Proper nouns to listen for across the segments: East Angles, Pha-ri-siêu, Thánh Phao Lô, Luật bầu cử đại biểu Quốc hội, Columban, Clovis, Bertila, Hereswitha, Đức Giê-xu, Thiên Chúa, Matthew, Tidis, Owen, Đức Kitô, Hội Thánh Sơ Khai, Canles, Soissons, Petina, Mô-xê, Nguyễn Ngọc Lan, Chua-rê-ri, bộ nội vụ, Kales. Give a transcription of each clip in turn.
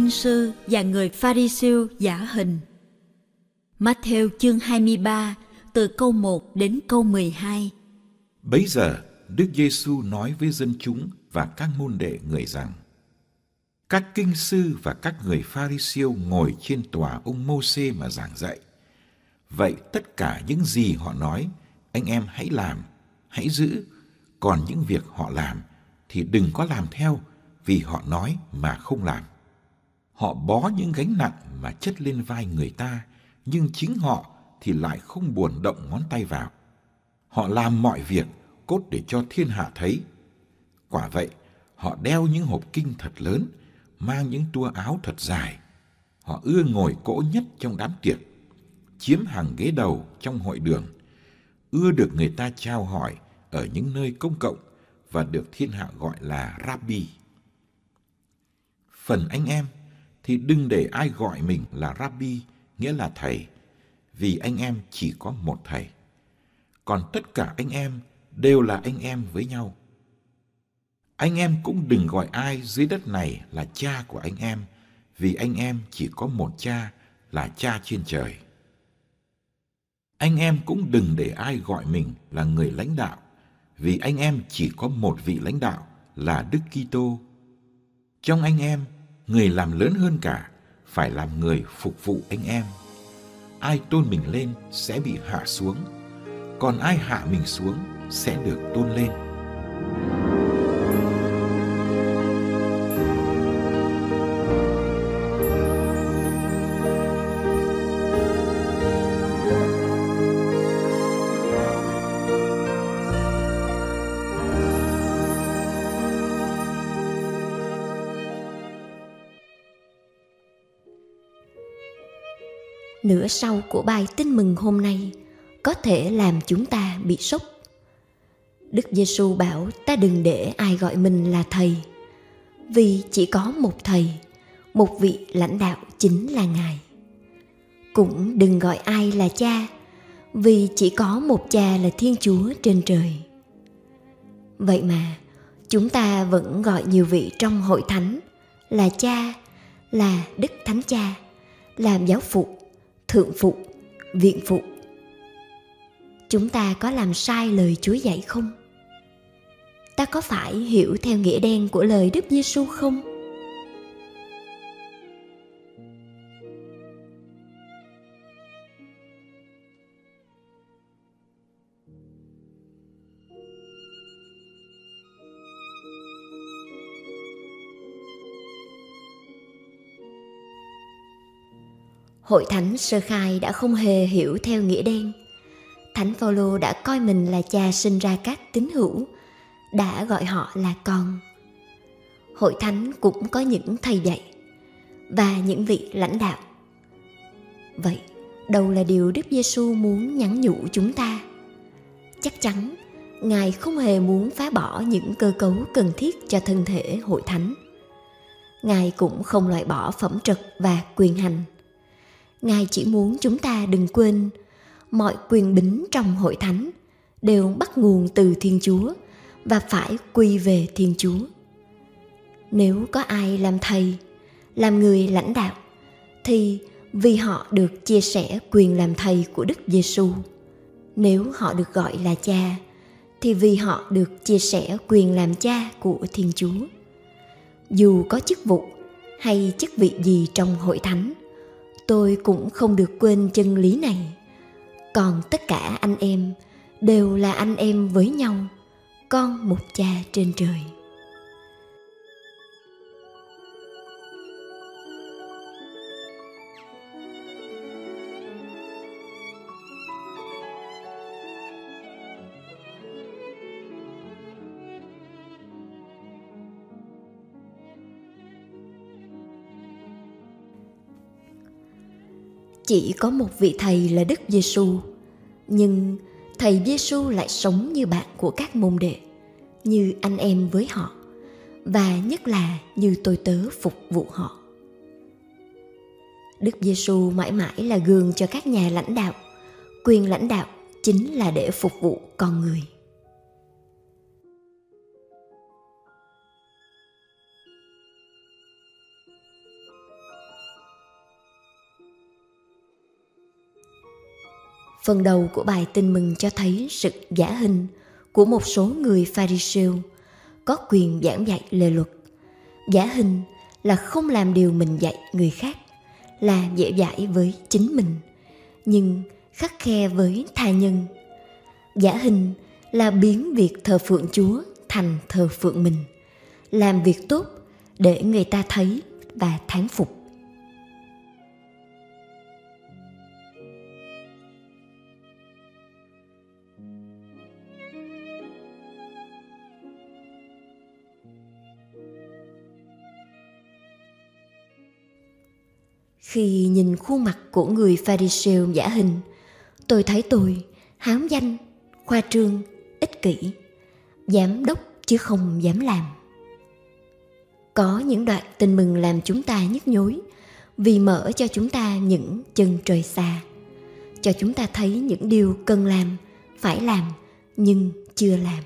kinh sư và người Pha-ri-siêu giả hình. Matthew chương 23 từ câu 1 đến câu 12. Bấy giờ Đức Giê-xu nói với dân chúng và các môn đệ người rằng: các kinh sư và các người Pha-ri-siêu ngồi trên tòa ông Mô-xê mà giảng dạy. Vậy tất cả những gì họ nói, anh em hãy làm, hãy giữ, còn những việc họ làm thì đừng có làm theo, vì họ nói mà không làm. Họ bó những gánh nặng mà chất lên vai người ta, nhưng chính họ thì lại không buồn động ngón tay vào. Họ làm mọi việc cốt để cho thiên hạ thấy. Quả vậy, họ đeo những hộp kinh thật lớn, mang những tua áo thật dài. Họ ưa ngồi cỗ nhất trong đám tiệc, chiếm hàng ghế đầu trong hội đường, ưa được người ta chào hỏi ở những nơi công cộng và được thiên hạ gọi là Rabbi. Phần anh em thì đừng để ai gọi mình là Rabbi, nghĩa là thầy, vì anh em chỉ có một thầy. Còn tất cả anh em đều là anh em với nhau. Anh em cũng đừng gọi ai dưới đất này là cha của anh em, vì anh em chỉ có một cha, là cha trên trời. Anh em cũng đừng để ai gọi mình là người lãnh đạo, vì anh em chỉ có một vị lãnh đạo, là Đức Kitô. Trong anh em, người làm lớn hơn cả, phải làm người phục vụ anh em. Ai tôn mình lên sẽ bị hạ xuống, còn ai hạ mình xuống sẽ được tôn lên. Nửa sau của bài tin mừng hôm nay có thể làm chúng ta bị sốc. Đức Giê-xu bảo ta đừng để ai gọi mình là thầy, vì chỉ có một thầy, một vị lãnh đạo chính là Ngài. Cũng đừng gọi ai là cha, vì chỉ có một cha là Thiên Chúa trên trời. Vậy mà chúng ta vẫn gọi nhiều vị trong hội thánh là cha, là Đức Thánh Cha, là Giáo Phụ, Thượng Phụ, Viện Phụ. Chúng ta có làm sai lời Chúa dạy không? Ta có phải hiểu theo nghĩa đen của lời Đức Giê-xu không? Hội Thánh Sơ Khai đã không hề hiểu theo nghĩa đen. Thánh Phao Lô đã coi mình là cha sinh ra các tín hữu, đã gọi họ là con. Hội Thánh cũng có những thầy dạy và những vị lãnh đạo. Vậy, đâu là điều Đức Giê-xu muốn nhắn nhủ chúng ta? Chắc chắn, Ngài không hề muốn phá bỏ những cơ cấu cần thiết cho thân thể Hội Thánh. Ngài cũng không loại bỏ phẩm trật và quyền hành. Ngài chỉ muốn chúng ta đừng quên mọi quyền bính trong hội thánh đều bắt nguồn từ Thiên Chúa và phải quy về Thiên Chúa. Nếu có ai làm thầy, làm người lãnh đạo, thì vì họ được chia sẻ quyền làm thầy của Đức Giê-xu. Nếu họ được gọi là cha, thì vì họ được chia sẻ quyền làm cha của Thiên Chúa. Dù có chức vụ hay chức vị gì trong hội thánh, tôi cũng không được quên chân lý này. Còn tất cả anh em đều là anh em với nhau, con một cha trên trời. Chỉ có một vị thầy là Đức Giê-xu, nhưng thầy Giê-xu lại sống như bạn của các môn đệ, như anh em với họ, và nhất là như tôi tớ phục vụ họ. Đức Giê-xu mãi mãi là gương cho các nhà lãnh đạo, quyền lãnh đạo chính là để phục vụ con người. Phần đầu của bài Tin Mừng cho thấy sự giả hình của một số người Pharisêu có quyền giảng dạy lề luật. Giả hình là không làm điều mình dạy người khác, là dễ dãi với chính mình, nhưng khắt khe với tha nhân. Giả hình là biến việc thờ phượng Chúa thành thờ phượng mình, làm việc tốt để người ta thấy và thán phục. Khi nhìn khuôn mặt của người Pharisêu giả hình, tôi thấy tôi háo danh, khoa trương, ích kỷ, dám đốc chứ không dám làm. Có những đoạn Tin Mừng làm chúng ta nhức nhối vì mở cho chúng ta những chân trời xa, cho chúng ta thấy những điều cần làm, phải làm nhưng chưa làm.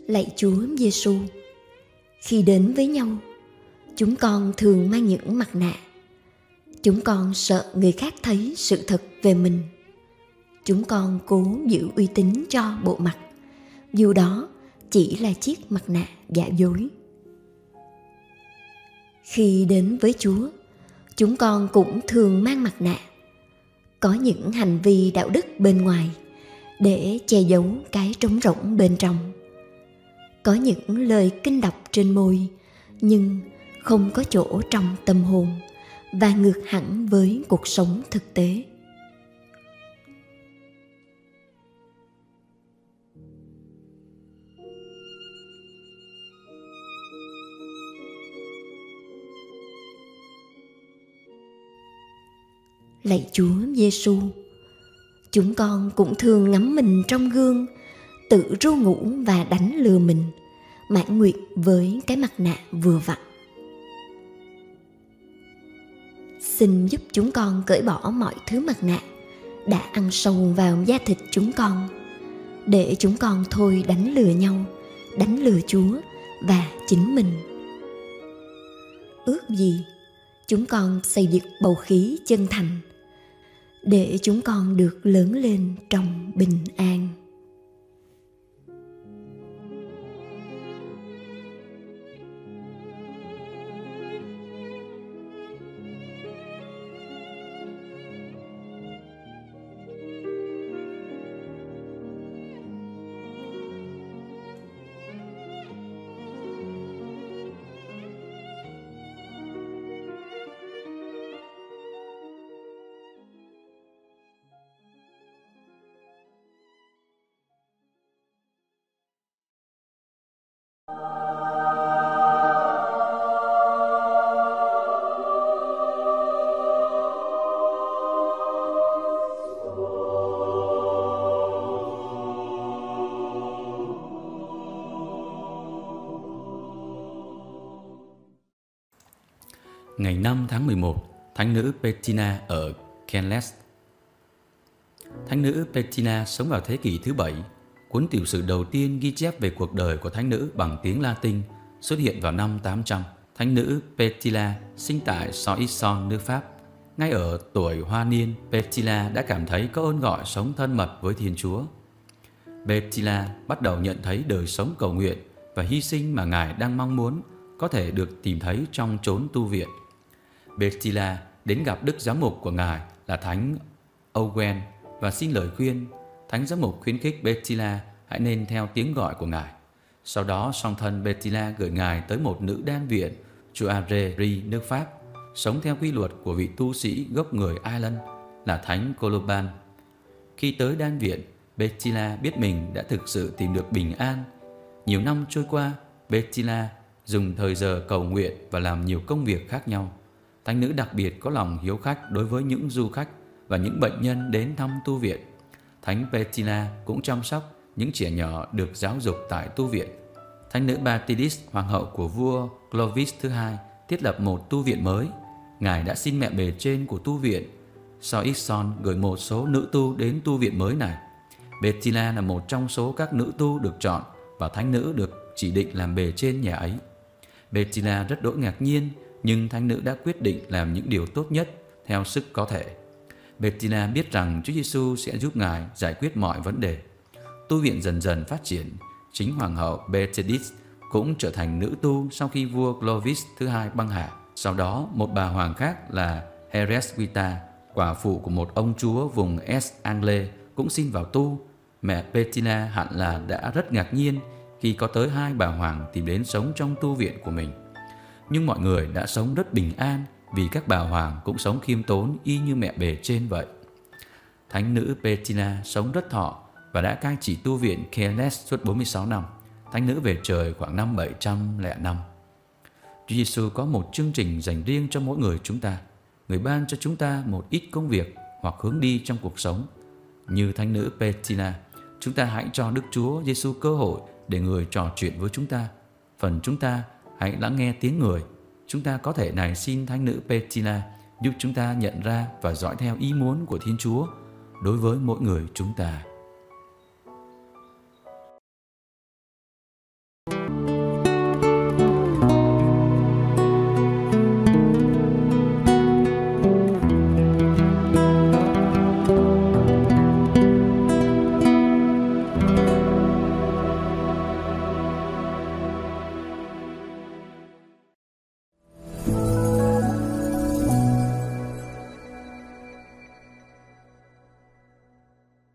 Lạy Chúa Giê-xu, khi đến với nhau, chúng con thường mang những mặt nạ. Chúng con sợ người khác thấy sự thật về mình. Chúng con cố giữ uy tín cho bộ mặt, dù đó chỉ là chiếc mặt nạ giả dối. Khi đến với Chúa, chúng con cũng thường mang mặt nạ. Có những hành vi đạo đức bên ngoài để che giấu cái trống rỗng bên trong. Có những lời kinh đọc trên môi nhưng không có chỗ trong tâm hồn và ngược hẳn với cuộc sống thực tế. Lạy Chúa Giê-xu, chúng con cũng thường ngắm mình trong gương, tự ru ngủ và đánh lừa mình, mãn nguyện với cái mặt nạ vừa vặn. Xin giúp chúng con cởi bỏ mọi thứ mặt nạ đã ăn sâu vào da thịt chúng con, để chúng con thôi đánh lừa nhau, đánh lừa Chúa và chính mình. Ước gì chúng con xây dựng bầu khí chân thành, để chúng con được lớn lên trong bình an. Ngày 5 tháng 11, Thánh nữ Petina ở Canles. Thánh nữ Petina sống vào thế kỷ thứ 7. Cuốn tiểu sử đầu tiên ghi chép về cuộc đời của thánh nữ bằng tiếng Latin xuất hiện vào năm 800. Thánh nữ Bertila sinh tại Soissons, nước Pháp. Ngay ở tuổi hoa niên, Bertila đã cảm thấy có ơn gọi sống thân mật với Thiên Chúa. Bertila bắt đầu nhận thấy đời sống cầu nguyện và hy sinh mà Ngài đang mong muốn có thể được tìm thấy trong chốn tu viện. Bertila đến gặp Đức Giám mục của Ngài là Thánh Owen và xin lời khuyên. Thánh giám mục khuyến khích Bertila hãy nên theo tiếng gọi của Ngài. Sau đó song thân Bertila gửi Ngài tới một nữ đan viện Chua-rê-ri, nước Pháp, sống theo quy luật của vị tu sĩ gốc người Ireland là Thánh Columban. Khi tới đan viện, Bertila biết mình đã thực sự tìm được bình an. Nhiều năm trôi qua, Bertila dùng thời giờ cầu nguyện và làm nhiều công việc khác nhau. Thánh nữ đặc biệt có lòng hiếu khách đối với những du khách và những bệnh nhân đến thăm tu viện. Thánh Petina cũng chăm sóc những trẻ nhỏ được giáo dục tại tu viện. Thánh nữ Tidis, hoàng hậu của vua Clovis thứ hai, thiết lập một tu viện mới. Ngài đã xin mẹ bề trên của tu viện Soissons gửi một số nữ tu đến tu viện mới này. Bertila là một trong số các nữ tu được chọn và thánh nữ được chỉ định làm bề trên nhà ấy. Bertila rất đỗi ngạc nhiên, nhưng thánh nữ đã quyết định làm những điều tốt nhất theo sức có thể. Bertila biết rằng Chúa Giêsu sẽ giúp ngài giải quyết mọi vấn đề. Tu viện dần dần phát triển. Chính hoàng hậu Bertidis cũng trở thành nữ tu sau khi vua Clovis thứ hai băng hà. Sau đó, một bà hoàng khác là Hereswitha, quả phụ của một ông chúa vùng East Angles, cũng xin vào tu. Mẹ Petina hẳn là đã rất ngạc nhiên khi có tới hai bà hoàng tìm đến sống trong tu viện của mình. Nhưng mọi người đã sống rất bình an vì các bà hoàng cũng sống khiêm tốn y như mẹ bề trên vậy. Thánh nữ Petina sống rất thọ và đã cai trị tu viện Kales suốt 46 năm. Thánh nữ về trời khoảng năm 705. Chúa Giêsu có một chương trình dành riêng cho mỗi người chúng ta. Người ban cho chúng ta một ít công việc hoặc hướng đi trong cuộc sống. Như thánh nữ Petina, chúng ta hãy cho Đức Chúa Giêsu cơ hội để Người trò chuyện với chúng ta. Phần chúng ta hãy lắng nghe tiếng Người. Chúng ta có thể nài xin thánh nữ Petina giúp chúng ta nhận ra và dõi theo ý muốn của Thiên Chúa đối với mỗi người chúng ta.